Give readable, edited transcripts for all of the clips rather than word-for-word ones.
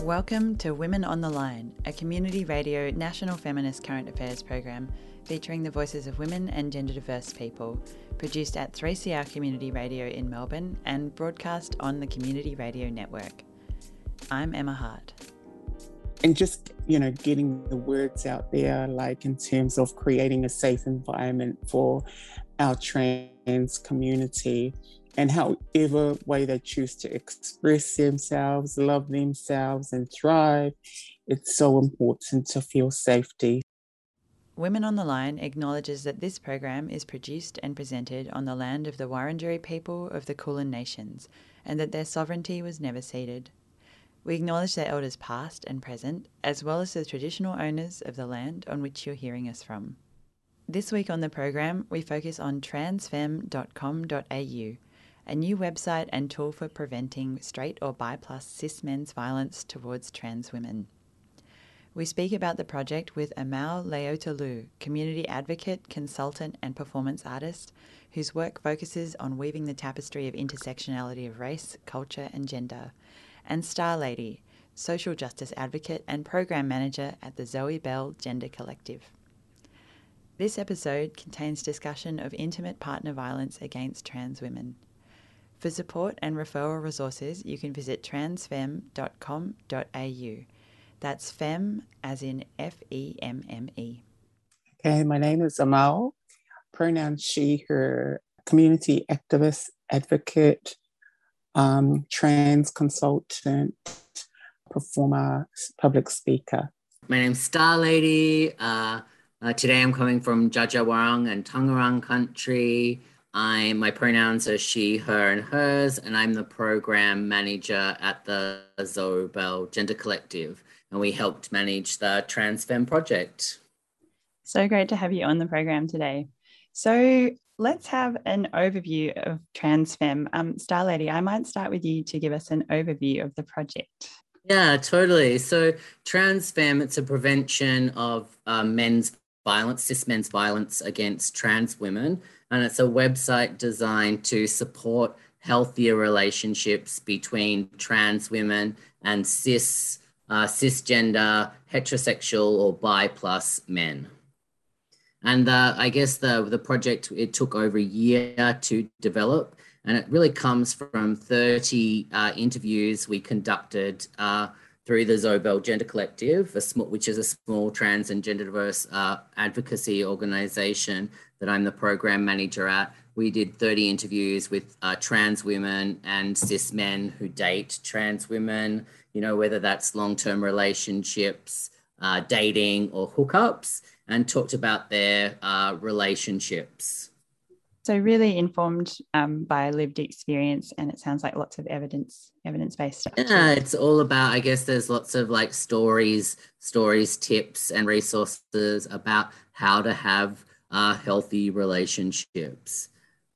Welcome to Women on the Line, a Community Radio National Feminist Current Affairs program featuring the voices of women and gender diverse people, produced at 3CR Community Radio in Melbourne and broadcast on the Community Radio Network. I'm Emma Hart. And just, getting the words out there, like in terms of creating a safe environment for our trans community, and however way they choose to express themselves, love themselves and thrive, it's so important to feel safety. Women on the Line acknowledges that this program is produced and presented on the land of the Wurundjeri people of the Kulin Nations and that their sovereignty was never ceded. We acknowledge their elders past and present, as well as the traditional owners of the land on which you're hearing us from. This week on the program, we focus on transfem.com.au, a new website and tool for preventing straight or bi-plus cis men's violence towards trans women. We speak about the project with Amal Leotalu, community advocate, consultant and performance artist, whose work focuses on weaving the tapestry of intersectionality of race, culture and gender, and Star Lady, social justice advocate and program manager at the Zoe Belle Gender Collective. This episode contains discussion of intimate partner violence against trans women. For support and referral resources, you can visit transfem.com.au. That's femme as in F-E-M-M-E. Okay, my name is Amal, pronouns she, her, community activist, advocate, trans consultant, performer, public speaker. My name's Star Lady. Today I'm coming from Jajawarang and Tangarang country. My pronouns are she, her and hers, and I'm the program manager at the Zoe Belle Gender Collective, and we helped manage the TransFem project. So great to have you on the program today. So let's have an overview of TransFem. Star Lady, I might start with you to give us an overview of the project. Yeah, totally. So TransFem, it's a prevention of men's violence, cis men's violence against trans women, and it's a website designed to support healthier relationships between trans women and cisgender, heterosexual or bi plus men. And I guess the project, it took over a year to develop, and it really comes from 30 interviews we conducted through the Zoe Belle Gender Collective, which is a small trans and gender diverse advocacy organisation that I'm the program manager at. We did 30 interviews with trans women and cis men who date trans women, whether that's long-term relationships, dating or hookups, and talked about their relationships. So really informed by lived experience, and it sounds like lots of evidence-based stuff. Yeah, it's all about, I guess there's lots of like stories, tips and resources about how to have healthy relationships.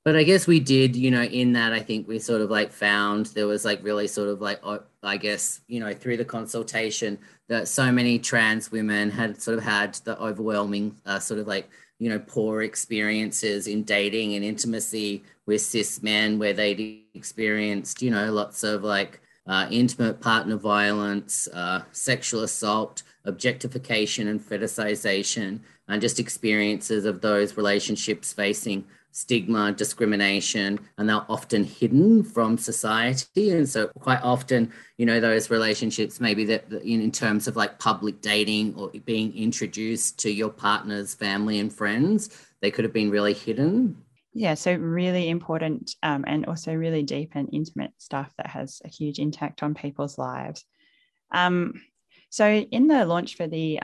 But I guess we did, in that I think we sort of like found there was like really sort of like, I guess, through the consultation that so many trans women had sort of had the overwhelming sort of like, poor experiences in dating and intimacy with cis men, where they'd experienced, lots of like intimate partner violence, sexual assault, objectification and fetishization, and just experiences of those relationships facing stigma, discrimination, and they're often hidden from society. And so quite often, those relationships maybe that in terms of like public dating or being introduced to your partner's family and friends, they could have been really hidden. Yeah, so really important and also really deep and intimate stuff that has a huge impact on people's lives. So in the launch for the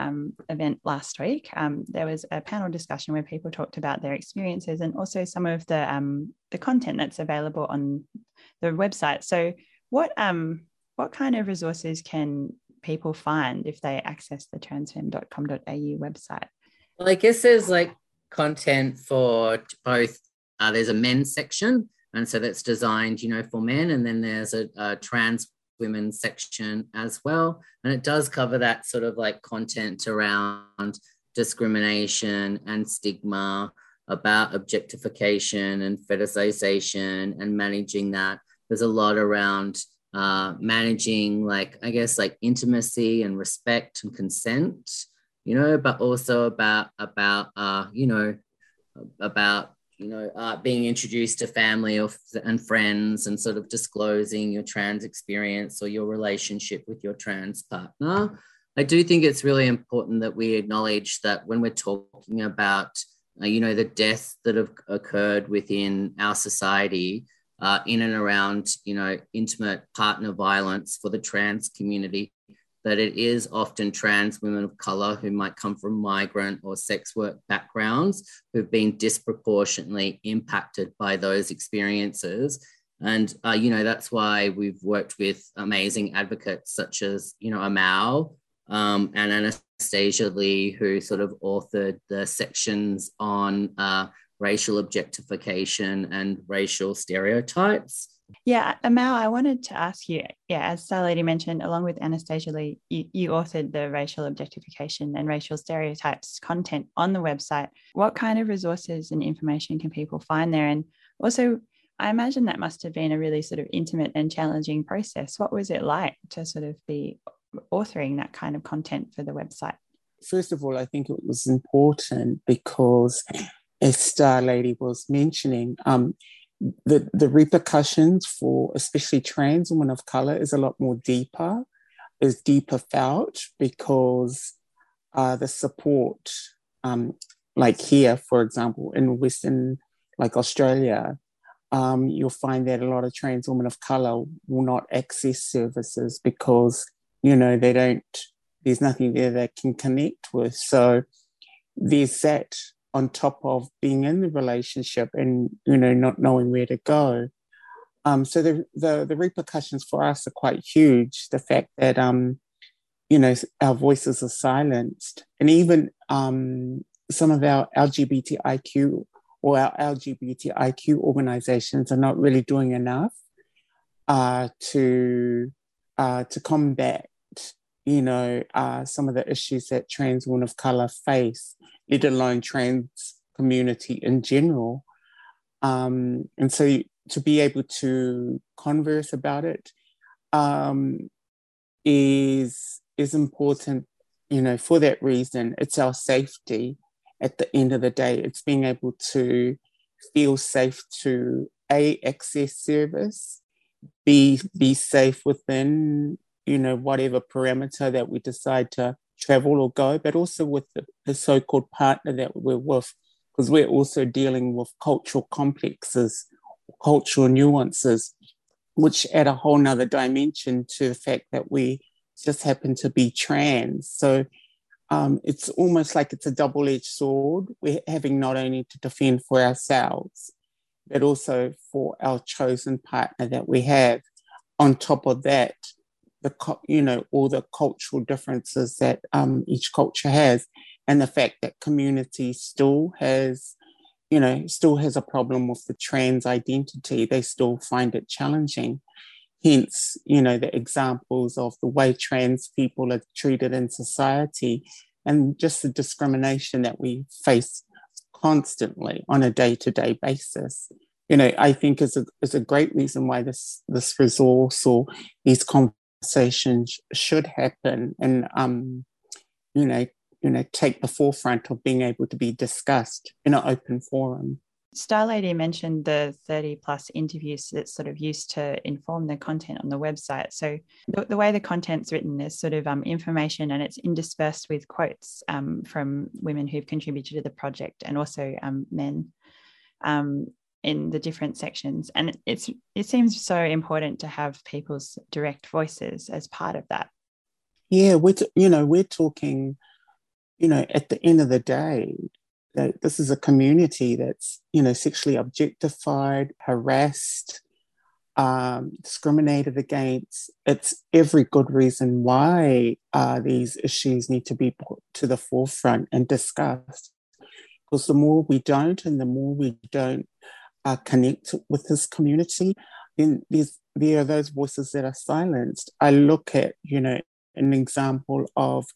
event last week, there was a panel discussion where people talked about their experiences and also some of the content that's available on the website. So what kind of resources can people find if they access the transfem.com.au website? Well, I guess there's like content for both. There's a men's section, and so that's designed, for men, and then there's a trans women's section as well, and it does cover that sort of like content around discrimination and stigma, about objectification and fetishization and managing that. There's a lot around managing intimacy and respect and consent, you know, but also about being introduced to family and friends and sort of disclosing your trans experience or your relationship with your trans partner. I do think it's really important that we acknowledge that when we're talking about, the deaths that have occurred within our society in and around, intimate partner violence for the trans community, that it is often trans women of colour who might come from migrant or sex work backgrounds who've been disproportionately impacted by those experiences. And, that's why we've worked with amazing advocates such as, Amal and Anastasia Lee, who sort of authored the sections on racial objectification and racial stereotypes. Yeah, Amal, I wanted to ask you, as Star Lady mentioned, along with Anastasia Lee, you authored the racial objectification and racial stereotypes content on the website. What kind of resources and information can people find there? And also, I imagine that must have been a really sort of intimate and challenging process. What was it like to sort of be authoring that kind of content for the website? First of all, I think it was important because, as Star Lady was mentioning, the repercussions for especially trans women of colour is deeper felt because the support, here, for example, in Western, Australia, you'll find that a lot of trans women of colour will not access services because, there's nothing there they can connect with. So there's that, on top of being in the relationship and, not knowing where to go. So the repercussions for us are quite huge. The fact that, our voices are silenced, and even some of our LGBTIQ organisations are not really doing enough to combat, some of the issues that trans women of colour face, let alone trans community in general. And so to be able to converse about it is important, for that reason. It's our safety at the end of the day. It's being able to feel safe to, A, access service, B, be safe within, whatever parameter that we decide to travel or go, but also with the so-called partner that we're with, because we're also dealing with cultural complexes, cultural nuances, which add a whole nother dimension to the fact that we just happen to be trans. So it's almost like it's a double-edged sword. We're having not only to defend for ourselves, but also for our chosen partner that we have. On top of that, all the cultural differences that each culture has, and the fact that community still has a problem with the trans identity. They still find it challenging. Hence, the examples of the way trans people are treated in society and just the discrimination that we face constantly on a day-to-day basis. I think is a great reason why this resource or these conversations should happen and take the forefront of being able to be discussed in an open forum. Star Lady mentioned the 30 plus interviews that's sort of used to inform the content on the website. So the way the content's written is sort of information, and it's interspersed with quotes from women who've contributed to the project, and also men in the different sections. And it seems so important to have people's direct voices as part of that. Yeah, we're talking, at the end of the day, that this is a community that's, sexually objectified, harassed, discriminated against. It's every good reason why these issues need to be put to the forefront and discussed. Because the more we don't, connect with this community, then there are those voices that are silenced. I look at, an example of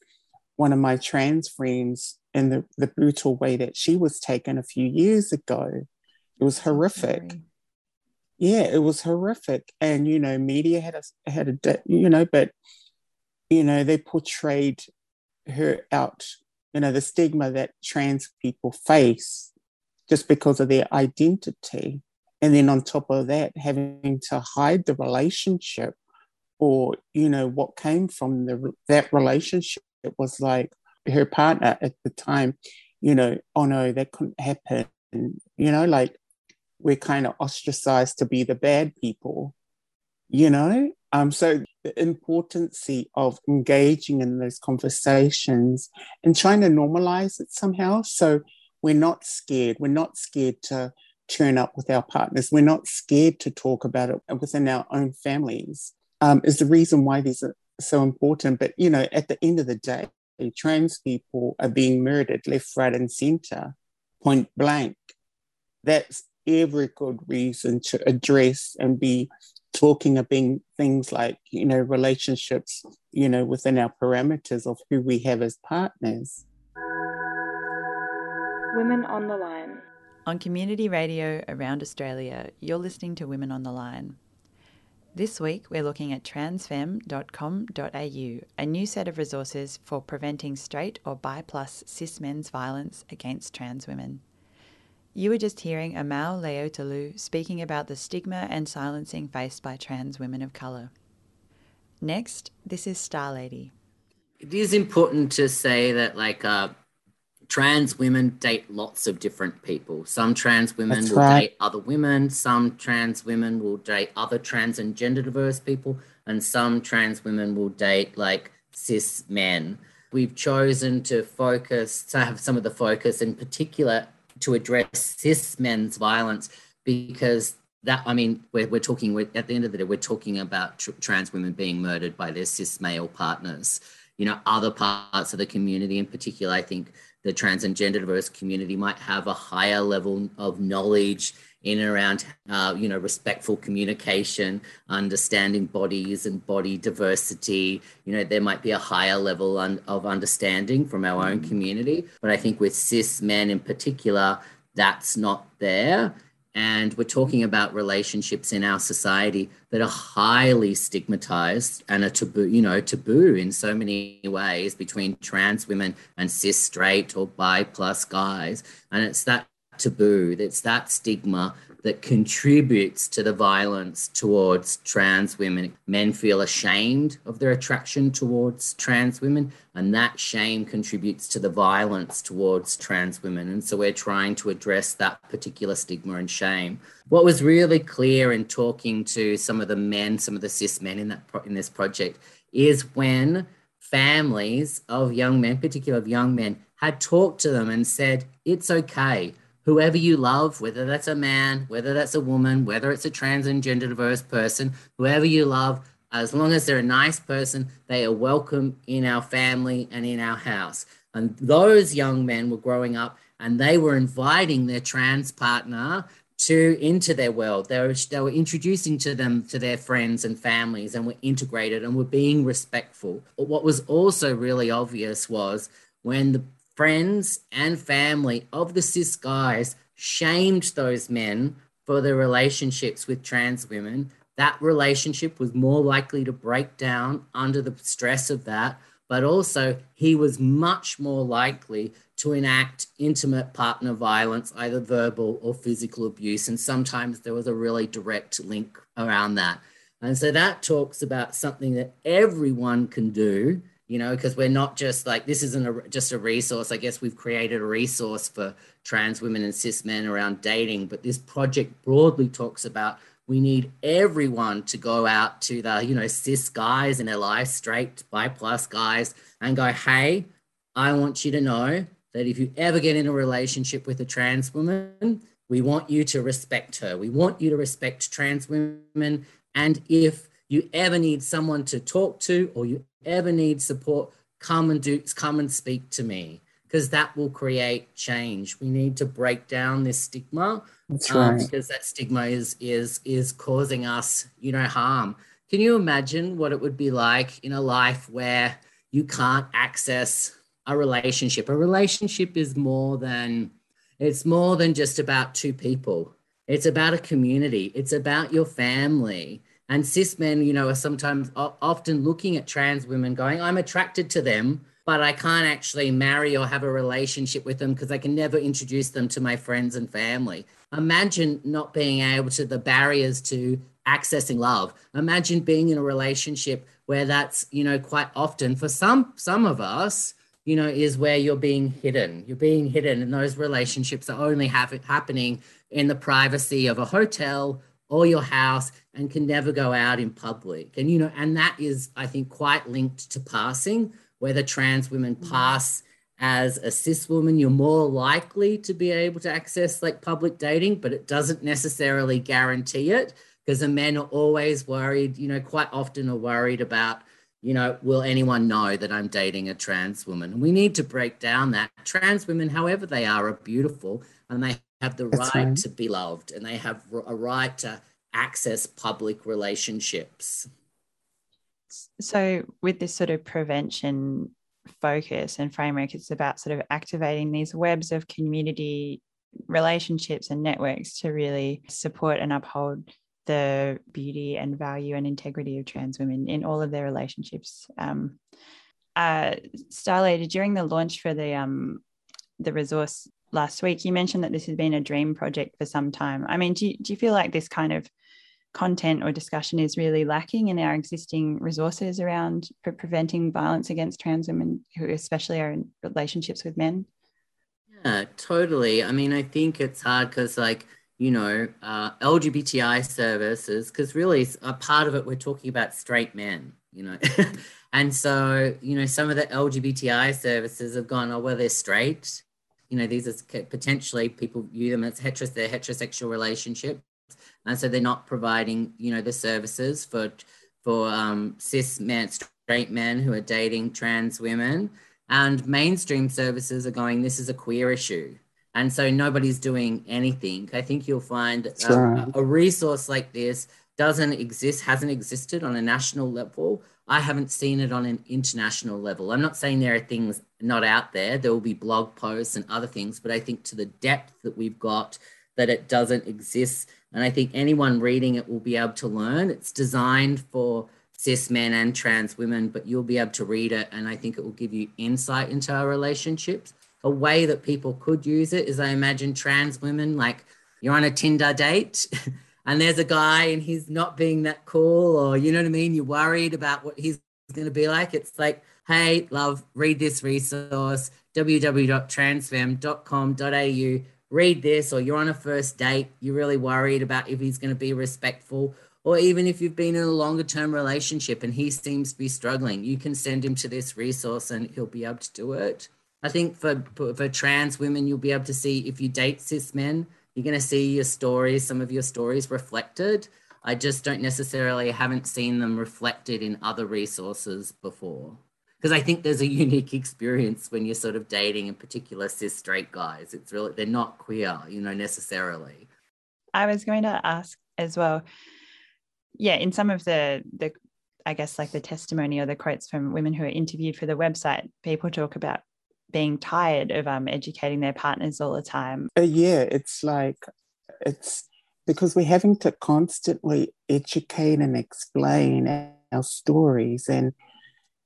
one of my trans friends and the brutal way that she was taken a few years ago. It was horrific. yeah, it was horrific. And, you know, media had a, you know, but, you know, they portrayed her out, you know, the stigma that trans people face just because of their identity. And then on top of that, having to hide the relationship or, you know, what came from that relationship. It was like her partner at the time, you know, oh no, that couldn't happen. You know, like we're kind of ostracized to be the bad people, you know. So the importance of engaging in those conversations and trying to normalize it somehow. So we're not scared. We're not scared to turn up with our partners. We're not scared to talk about it within our own families. Is the reason why these are so important. But, you know, at the end of the day, trans people are being murdered left, right and centre, point blank. That's every good reason to address and be talking about things like, you know, relationships, you know, within our parameters of who we have as partners. Women on the Line. On community radio around Australia, you're listening to Women on the Line. This week, we're looking at transfem.com.au, a new set of resources for preventing straight or bi-plus cis men's violence against trans women. You were just hearing Amal Leotalu speaking about the stigma and silencing faced by trans women of colour. Next, this is Star Lady. It is important to say that, like, trans women date lots of different people. Some trans women That's will right. date other women. Some trans women will date other trans and gender diverse people. And some trans women will date like cis men. We've chosen to have some of the focus in particular to address cis men's violence because that, I mean, we're talking, at the end of the day, we're talking about trans women being murdered by their cis male partners. You know, other parts of the community in particular, I think, the trans and gender diverse community might have a higher level of knowledge in and around, you know, respectful communication, understanding bodies and body diversity. You know, there might be a higher level of understanding from our own community. But I think with cis men in particular, that's not there. And we're talking about relationships in our society that are highly stigmatized and a taboo, you know, taboo in so many ways between trans women and cis straight or bi plus guys. And it's that taboo, it's that stigma that contributes to the violence towards trans women. Men feel ashamed of their attraction towards trans women, and that shame contributes to the violence towards trans women. And so we're trying to address that particular stigma and shame. What was really clear in talking to some of the men, some of the cis men in this project, is when families of young men, particularly of young men, had talked to them and said, it's okay. Whoever you love, whether that's a man, whether that's a woman, whether it's a trans and gender diverse person, whoever you love, as long as they're a nice person, they are welcome in our family and in our house. And those young men were growing up and they were inviting their trans partner into their world. They were introducing to their friends and families and were integrated and were being respectful. But what was also really obvious was when the friends and family of the cis guys shamed those men for their relationships with trans women, that relationship was more likely to break down under the stress of that. But also he was much more likely to enact intimate partner violence, either verbal or physical abuse. And sometimes there was a really direct link around that. And so that talks about something that everyone can do, you know, because we're not just like, this isn't just a resource. I guess we've created a resource for trans women and cis men around dating, but this project broadly talks about we need everyone to go out to the, you know, cis guys in their life, straight, bi plus guys, and go, hey, I want you to know that if you ever get in a relationship with a trans woman, we want you to respect her. We want you to respect trans women. And if you ever need someone to talk to or you ever need support, come and speak to me, because that will create change. We need to break down this stigma. That's right. Because that stigma is causing us, you know, harm. Can you imagine what it would be like in a life where you can't access a relationship? A relationship is more than just about two people. It's about a community. It's about your family. And cis men, you know, are sometimes often looking at trans women going, I'm attracted to them, but I can't actually marry or have a relationship with them because I can never introduce them to my friends and family. Imagine not being able to, the barriers to accessing love. Imagine being in a relationship where that's, you know, quite often for some of us, you know, is where you're being hidden. You're being hidden, and those relationships are only happening in the privacy of a hotel or your house, and can never go out in public. And, you know, and that is, I think, quite linked to passing, whether trans women pass as a cis woman, you're more likely to be able to access like public dating, but it doesn't necessarily guarantee it, because the men are always worried, you know, quite often are worried about, you know, will anyone know that I'm dating a trans woman? And we need to break down that. Trans women, however they are beautiful, and they have the right to be loved, and they have a right to access public relationships. So with this sort of prevention focus and framework, it's about sort of activating these webs of community relationships and networks to really support and uphold the beauty and value and integrity of trans women in all of their relationships. Star Lady, during the launch for the resource last week, you mentioned that this has been a dream project for some time. I mean, do you feel like this kind of content or discussion is really lacking in our existing resources around preventing violence against trans women, who especially are in relationships with men? Yeah, totally. I mean, I think it's hard because, like, you know, LGBTI services, because really a part of it, we're talking about straight men, you know. And so, you know, some of the LGBTI services have gone, oh, well, they're straight. You know, these are potentially, people view them as their heterosexual relationship. And so they're not providing, you know, the services for cis men, straight men who are dating trans women. And mainstream services are going, this is a queer issue. And so nobody's doing anything. I think you'll find a resource like this doesn't exist, hasn't existed on a national level. I haven't seen it on an international level. I'm not saying there are things not out there. There will be blog posts and other things, but I think to the depth that we've got, that it doesn't exist. And I think anyone reading it will be able to learn. It's designed for cis men and trans women, but you'll be able to read it. And I think it will give you insight into our relationships. A way that people could use it is, I imagine trans women, like you're on a Tinder date and there's a guy and he's not being that cool, or, you know what I mean? You're worried about what he's going to be like. It's like, hey, love, read this resource, www.transfem.com.au. Read this. Or you're on a first date, you're really worried about if he's going to be respectful, or even if you've been in a longer term relationship and he seems to be struggling, you can send him to this resource and he'll be able to do it. I think for trans women, you'll be able to see, if you date cis men, you're going to see your stories, some of your stories reflected. I just don't necessarily haven't seen them reflected in other resources before, because I think there's a unique experience when you're sort of dating in particular cis straight guys. It's really, they're not queer, you know, necessarily. I was going to ask as well, yeah, in some of the I guess like the testimony or the quotes from women who are interviewed for the website, people talk about being tired of educating their partners all the time. Yeah, it's like, it's because we're having to constantly educate and explain our stories. And,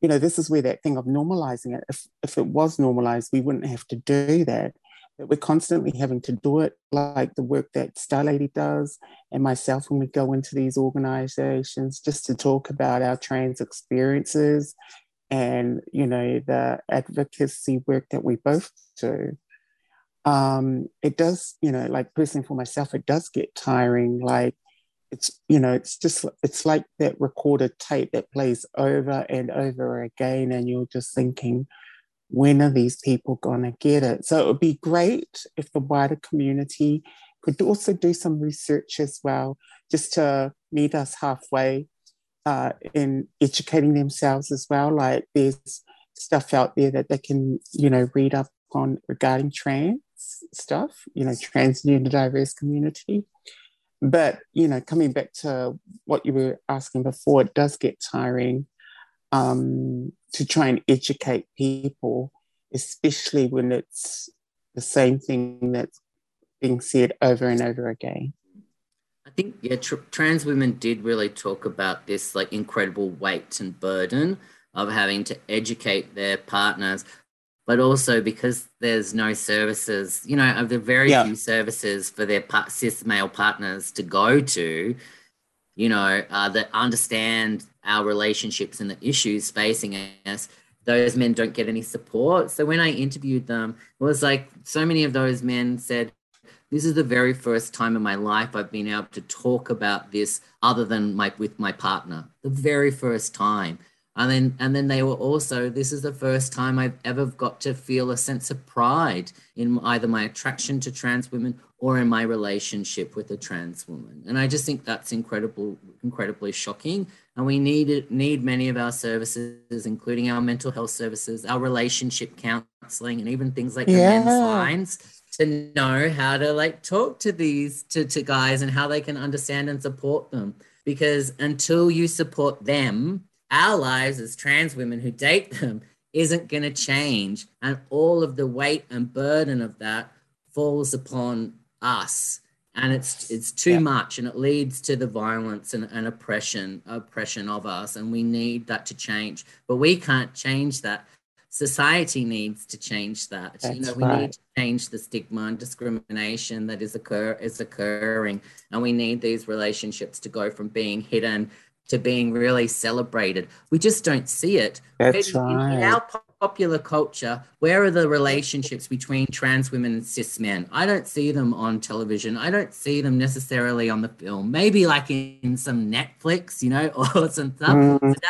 you know, this is where that thing of normalising it, if it was normalised, we wouldn't have to do that. But we're constantly having to do it, like the work that Star Lady does and myself when we go into these organisations, just to talk about our trans experiences and, you know, the advocacy work that we both do. It does, you know, like personally for myself, it does get tiring, like, it's, you know, it's just, it's like that recorded tape that plays over and over again, and you're just thinking, when are these people going to get it? So it would be great if the wider community could also do some research as well, just to meet us halfway in educating themselves as well. Like, there's stuff out there that they can, you know, read up on regarding trans stuff, you know, trans and diverse community. But, you know, coming back to what you were asking before, it does get tiring to try and educate people, especially when it's the same thing that's being said over and over again. I think, yeah, trans women did really talk about this like incredible weight and burden of having to educate their partners, but also because there's no services, you know, there are very few services for their cis male partners to go to, you know, that understand our relationships and the issues facing us. Those men don't get any support. So when I interviewed them, it was like so many of those men said, this is the very first time in my life I've been able to talk about this other than with my partner, the very first time. And then they were also, this is the first time I've ever got to feel a sense of pride in either my attraction to trans women or in my relationship with a trans woman. And I just think that's incredibly shocking. And we need many of our services, including our mental health services, our relationship counselling, and even things like the men's lines, to know how to like talk to these, to guys and how they can understand and support them. Because until you support them, our lives as trans women who date them isn't going to change, and all of the weight and burden of that falls upon us, and it's too much, and it leads to the violence and oppression of us, and we need that to change. But we can't change that. Society needs to change that. That's you know, we right. need to change the stigma and discrimination that is occurring, and we need these relationships to go from being hidden to being really celebrated. We just don't see it. That's right. In our popular culture, where are the relationships between trans women and cis men? I don't see them on television. I don't see them necessarily on the film. Maybe like in some Netflix, you know, or some stuff. Mm. But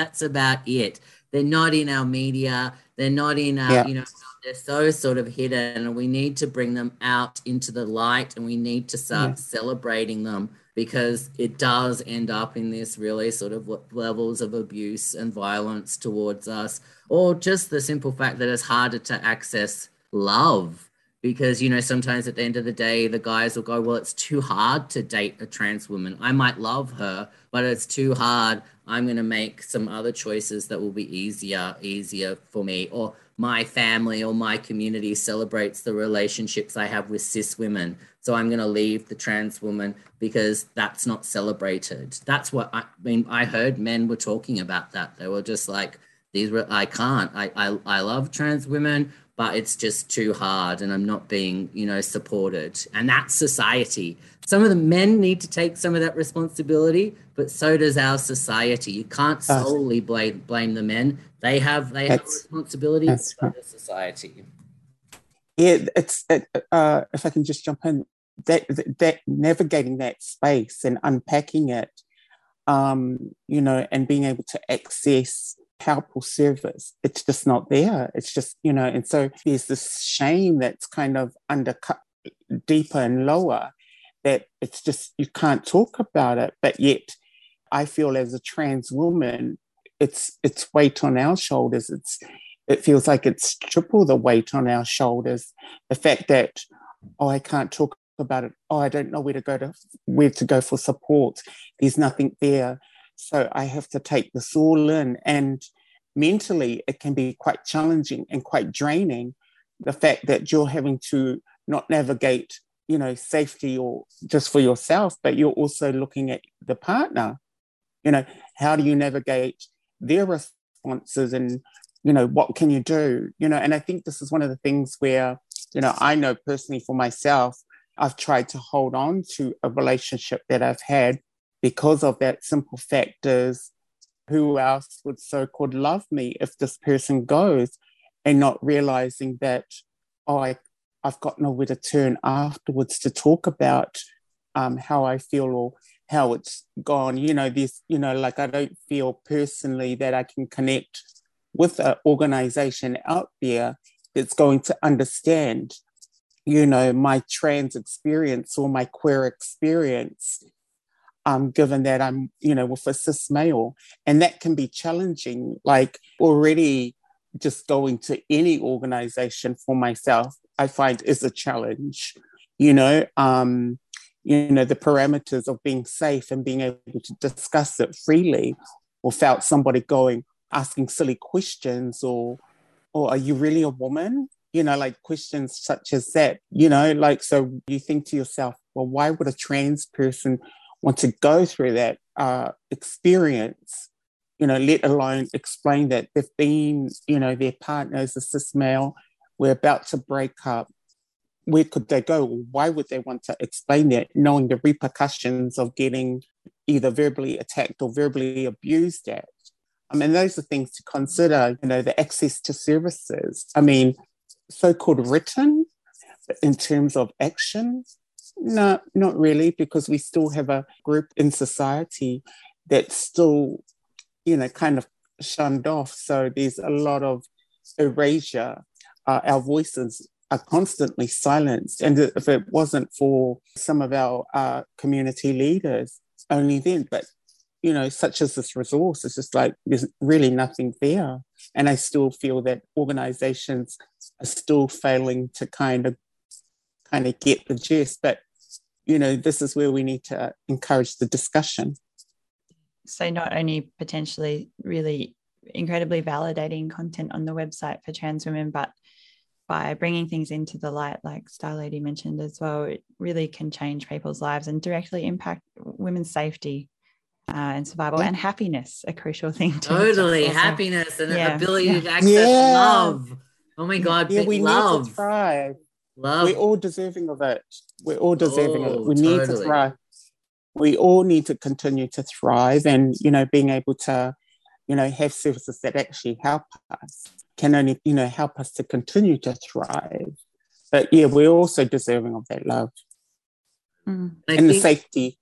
that's about it. They're not in our media. They're not in our, you know, they're so sort of hidden, and we need to bring them out into the light, and we need to start celebrating them, because it does end up in this really sort of levels of abuse and violence towards us, or just the simple fact that it's harder to access love because, you know, sometimes at the end of the day, the guys will go, well, it's too hard to date a trans woman. I might love her, but it's too hard. I'm going to make some other choices that will be easier for me, or my family or my community celebrates the relationships I have with cis women. So I'm going to leave the trans woman because that's not celebrated. That's what I mean. I heard men were talking about that. They were just like, these were, I can't, I love trans women, but it's just too hard and I'm not being, you know, supported. And that's society. Some of the men need to take some of that responsibility, but so does our society. You can't solely blame the men. They have responsibility for the society. Yeah, if I can just jump in, that navigating that space and unpacking it, you know, and being able to access helpful service, it's just not there. It's just, you know, and so there's this shame that's kind of undercut deeper and lower, that it's just, you can't talk about it. But yet I feel as a trans woman, it's weight on our shoulders. It feels like it's triple the weight on our shoulders. The fact that, oh, I can't talk about it. Oh, I don't know where to go for support. There's nothing there. So I have to take this all in, and mentally it can be quite challenging and quite draining, the fact that you're having to not navigate, you know, safety or just for yourself, but you're also looking at the partner. You know, how do you navigate their responses, and, you know, what can you do? You know, and I think this is one of the things where, you know, I know personally for myself, I've tried to hold on to a relationship that I've had because of that simple fact is, who else would so-called love me if this person goes, and not realising that, oh, I've got nowhere to turn afterwards to talk about how I feel or how it's gone. You know, this, you know, like, I don't feel personally that I can connect with an organisation out there that's going to understand, you know, my trans experience or my queer experience, given that I'm, you know, with a cis male. And that can be challenging. Like, already just going to any organisation for myself, I find, is a challenge, you know. You know, the parameters of being safe and being able to discuss it freely without somebody asking silly questions, or are you really a woman? you know, like questions such as that, you know, like, so you think to yourself, well, why would a trans person want to go through that experience, you know, let alone explain that they've been, you know, their partner is a cis male, we're about to break up. Where could they go? Why would they want to explain that, knowing the repercussions of getting either verbally attacked or verbally abused at? I mean, those are things to consider, you know, the access to services. I mean, so-called written, but in terms of action, no, not really, because we still have a group in society that's still, you know, kind of shunned off. So there's a lot of erasure. Our voices are constantly silenced. And if it wasn't for some of our community leaders, only then, but, you know, such as this resource, it's just like there's really nothing there. And I still feel that organisations are still failing to kind of get the gist. But, you know, this is where we need to encourage the discussion. So not only potentially really incredibly validating content on the website for trans women, but by bringing things into the light, like Star Lady mentioned as well, it really can change people's lives and directly impact women's safety and survival. And happiness, a crucial thing. Totally. Happiness and the ability to access love. Oh, my God. Yeah, we love. Need to thrive. Love. We're all deserving of it. We need to thrive. We all need to continue to thrive and, you know, being able to, you know, have services that actually help us can only, you know, help us to continue to thrive. But yeah, we're also deserving of that love and the safety.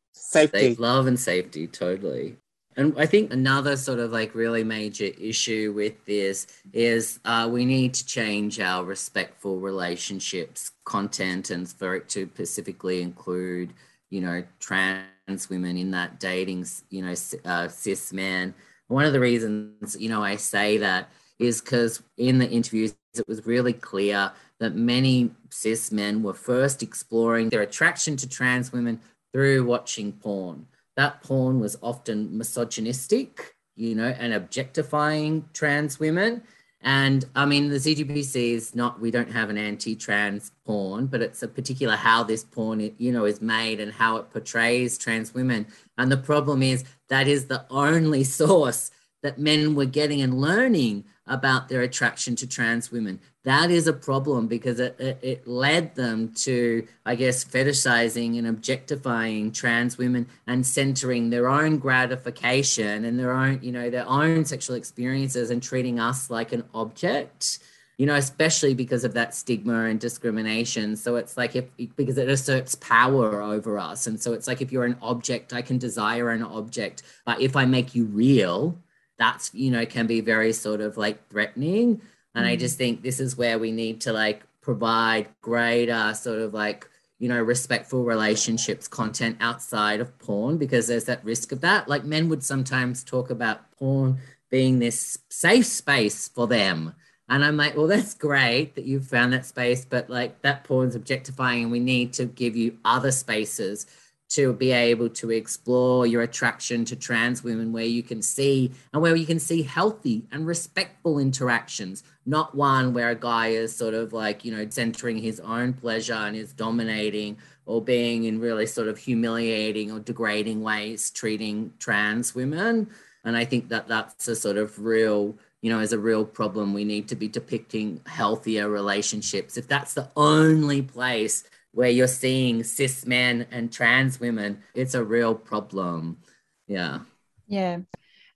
Love and safety, totally. And I think another sort of like really major issue with this is we need to change our respectful relationships content and for it to specifically include, you know, trans women in that dating, you know, cis men. One of the reasons, you know, I say that is because in the interviews, it was really clear that many cis men were first exploring their attraction to trans women through watching porn. That porn was often misogynistic, you know, and objectifying trans women. And I mean, the CGPC is not, we don't have an anti-trans porn, but it's a particular how this porn, you know, is made and how it portrays trans women. And the problem is that is the only source that men were getting and learning about their attraction to trans women. That is a problem because it led them to, I guess, fetishizing and objectifying trans women and centering their own gratification and their own, you know, their own sexual experiences and treating us like an object, you know, especially because of that stigma and discrimination. So it's like because it asserts power over us. And so it's like, if you're an object, I can desire an object, but if I make you real, that's, you know, can be very sort of like threatening. And I just think this is where we need to like provide greater sort of like, you know, respectful relationships content outside of porn, because there's that risk of that. Like men would sometimes talk about porn being this safe space for them. And I'm like, well, that's great that you've found that space, but like that porn's objectifying and we need to give you other spaces to be able to explore your attraction to trans women where you can see and where you can see healthy and respectful interactions, not one where a guy is sort of like, you know, centering his own pleasure and is dominating or being in really sort of humiliating or degrading ways treating trans women. And I think that that's a sort of real, you know, is a real problem. We need to be depicting healthier relationships. If that's the only place where you're seeing cis men and trans women, it's a real problem. Yeah. Yeah.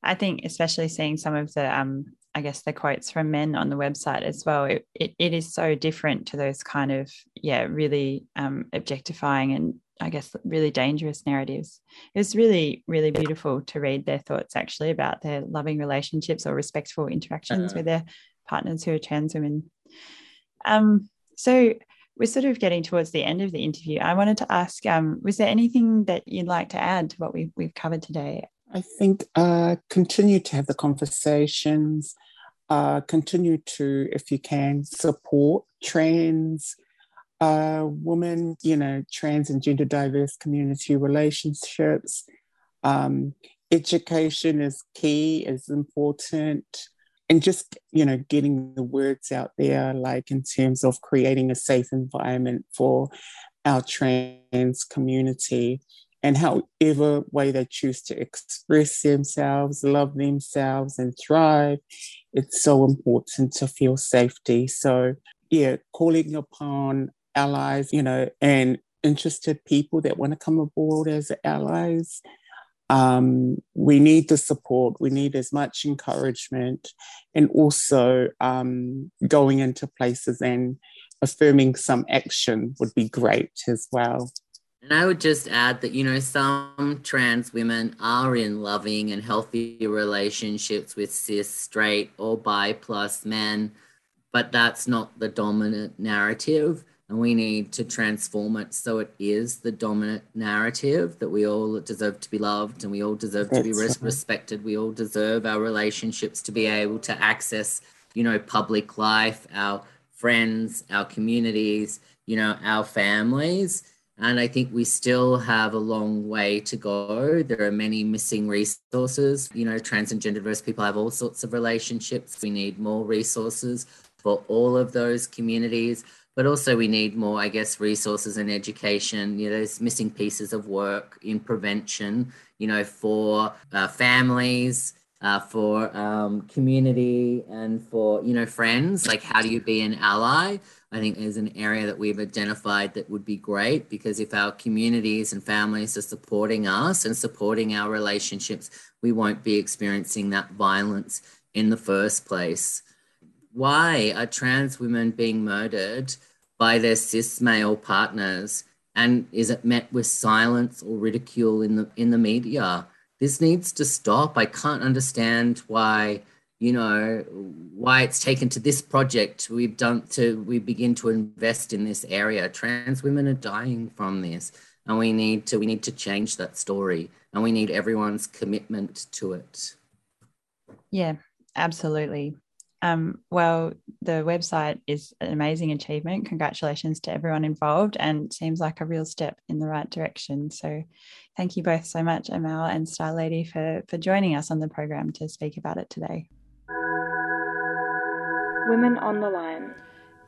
I think especially seeing some of the, I guess, the quotes from men on the website as well, it is so different to those kind of, really objectifying and I guess really dangerous narratives. It was really, really beautiful to read their thoughts actually about their loving relationships or respectful interactions with their partners who are trans women. So we're sort of getting towards the end of the interview. I wanted to ask, was there anything that you'd like to add to what we've covered today? I think continue to have the conversations, continue to, if you can, support trans women, you know, trans and gender diverse community relationships. Education is key, is important. And just, you know, getting the words out there, like in terms of creating a safe environment for our trans community, and however way they choose to express themselves, love themselves and thrive, it's so important to feel safety. So, yeah, calling upon allies, you know, and interested people that want to come aboard as allies. We need the support. We need as much encouragement, and also going into places and affirming some action would be great as well. And I would just add that, you know, some trans women are in loving and healthy relationships with cis, straight or bi plus men, but that's not the dominant narrative. And we need to transform it so it is the dominant narrative that we all deserve to be loved, and we all deserve to be respected. We all deserve our relationships to be able to access, you know, public life, our friends, our communities, you know, our families. And I think we still have a long way to go. There are many missing resources. You know, trans and gender diverse people have all sorts of relationships. We need more resources for all of those communities. But also we need more, I guess, resources and education. You know, there's missing pieces of work in prevention, you know, for families, for community and for, you know, friends. Like, how do you be an ally? I think is an area that we've identified that would be great, because if our communities and families are supporting us and supporting our relationships, we won't be experiencing that violence in the first place. Why are trans women being murdered by their cis male partners, and is it met with silence or ridicule in the media? This needs to stop. I can't understand why, you know, why it's taken to this project we begin to invest in this area. Trans women are dying from this, and we need to change that story, and we need everyone's commitment to it. Yeah, absolutely. Well, the website is an amazing achievement. Congratulations to everyone involved, and seems like a real step in the right direction. So thank you both so much, Amal and Star Lady, for joining us on the program to speak about it today. Women on the Line.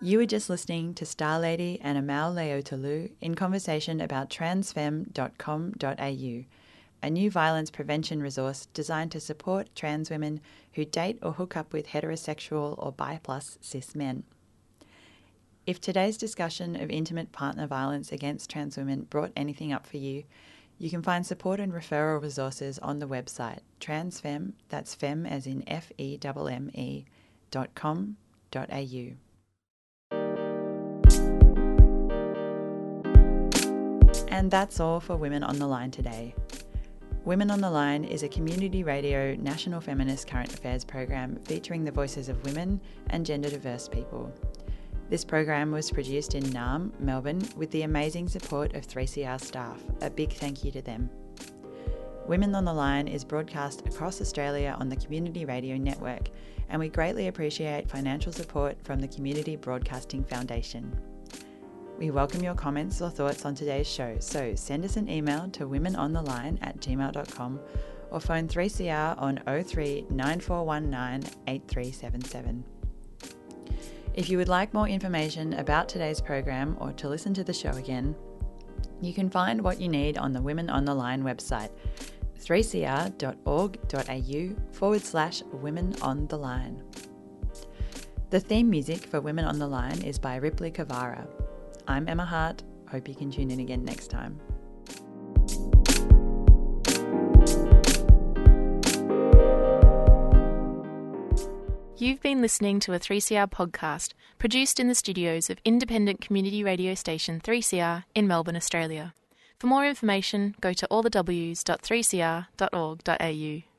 You were just listening to Star Lady and Amal Leotalu in conversation about transfem.com.au, a new violence prevention resource designed to support trans women who date or hook up with heterosexual or bi-plus cis men. If today's discussion of intimate partner violence against trans women brought anything up for you, you can find support and referral resources on the website transfem, that's fem as in F-E-M-M-E, .com.au. And that's all for Women on the Line today. Women on the Line is a Community Radio National Feminist Current Affairs program featuring the voices of women and gender diverse people. This program was produced in Narm, Melbourne, with the amazing support of 3CR staff. A big thank you to them. Women on the Line is broadcast across Australia on the Community Radio Network, and we greatly appreciate financial support from the Community Broadcasting Foundation. We welcome your comments or thoughts on today's show, so send us an email to womenontheline@gmail.com or phone 3CR on 03 9419 8377. If you would like more information about today's program or to listen to the show again, you can find what you need on the Women on the Line website, 3cr.org.au/Women on the Line. The theme music for Women on the Line is by Ripley Cavara. I'm Emma Hart. Hope you can tune in again next time. You've been listening to a 3CR podcast produced in the studios of independent community radio station 3CR in Melbourne, Australia. For more information, go to allthews.3cr.org.au.